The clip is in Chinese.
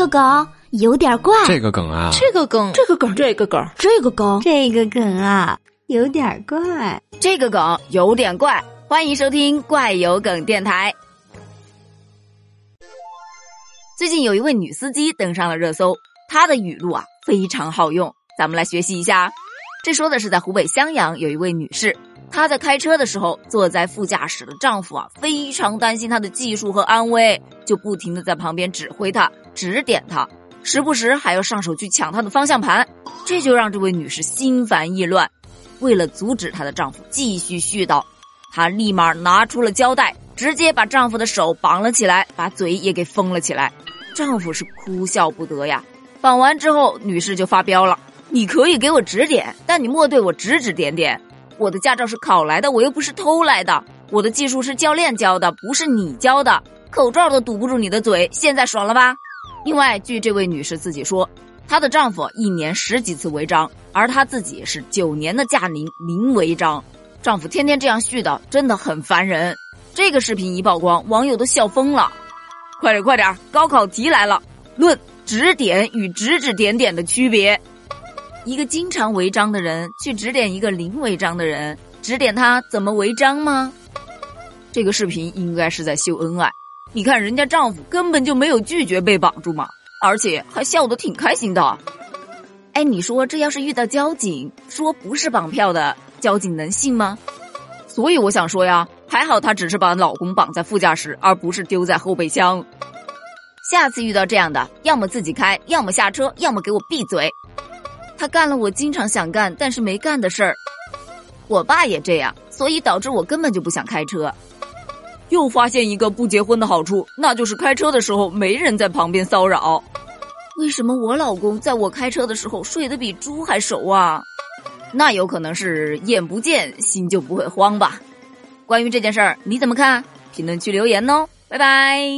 个梗有点怪，这个梗啊，这个梗，这个梗，这个梗，这个梗，这个梗啊，有点怪，这个梗有点怪。欢迎收听怪有梗电台。最近有一位女司机登上了热搜，她的语录啊非常好用，咱们来学习一下。这说的是在湖北襄阳有一位女士，她在开车的时候，坐在副驾驶的丈夫啊非常担心她的技术和安危，就不停地在旁边指挥她、指点她，时不时还要上手去抢她的方向盘，这就让这位女士心烦意乱。为了阻止她的丈夫继续絮叨，她立马拿出了胶带，直接把丈夫的手绑了起来，把嘴也给封了起来。丈夫是哭笑不得呀。绑完之后，女士就发飙了，你可以给我指点，但你莫对我指指点点，我的驾照是考来的，我又不是偷来的，我的技术是教练教的，不是你教的，口罩都堵不住你的嘴，现在爽了吧。另外，据这位女士自己说，她的丈夫一年10几次违章，而她自己是9年的驾龄零违章，丈夫天天这样絮叨真的很烦人。这个视频一曝光，网友都笑疯了。快点快点，高考题来了，论指点与指指点点的区别。一个经常违章的人去指点一个零违章的人，指点他怎么违章吗？这个视频应该是在秀恩爱，你看人家丈夫根本就没有拒绝被绑住嘛，而且还笑得挺开心的。哎，你说这要是遇到交警说不是绑票的，交警能信吗？所以我想说呀，还好她只是把老公绑在副驾驶，而不是丢在后备箱。下次遇到这样的，要么自己开，要么下车，要么给我闭嘴。她干了我经常想干但是没干的事儿。我爸也这样，所以导致我根本就不想开车。又发现一个不结婚的好处，那就是开车的时候没人在旁边骚扰。为什么我老公在我开车的时候睡得比猪还熟啊？那有可能是眼不见心就不会慌吧。关于这件事儿，你怎么看？评论区留言哦，拜拜。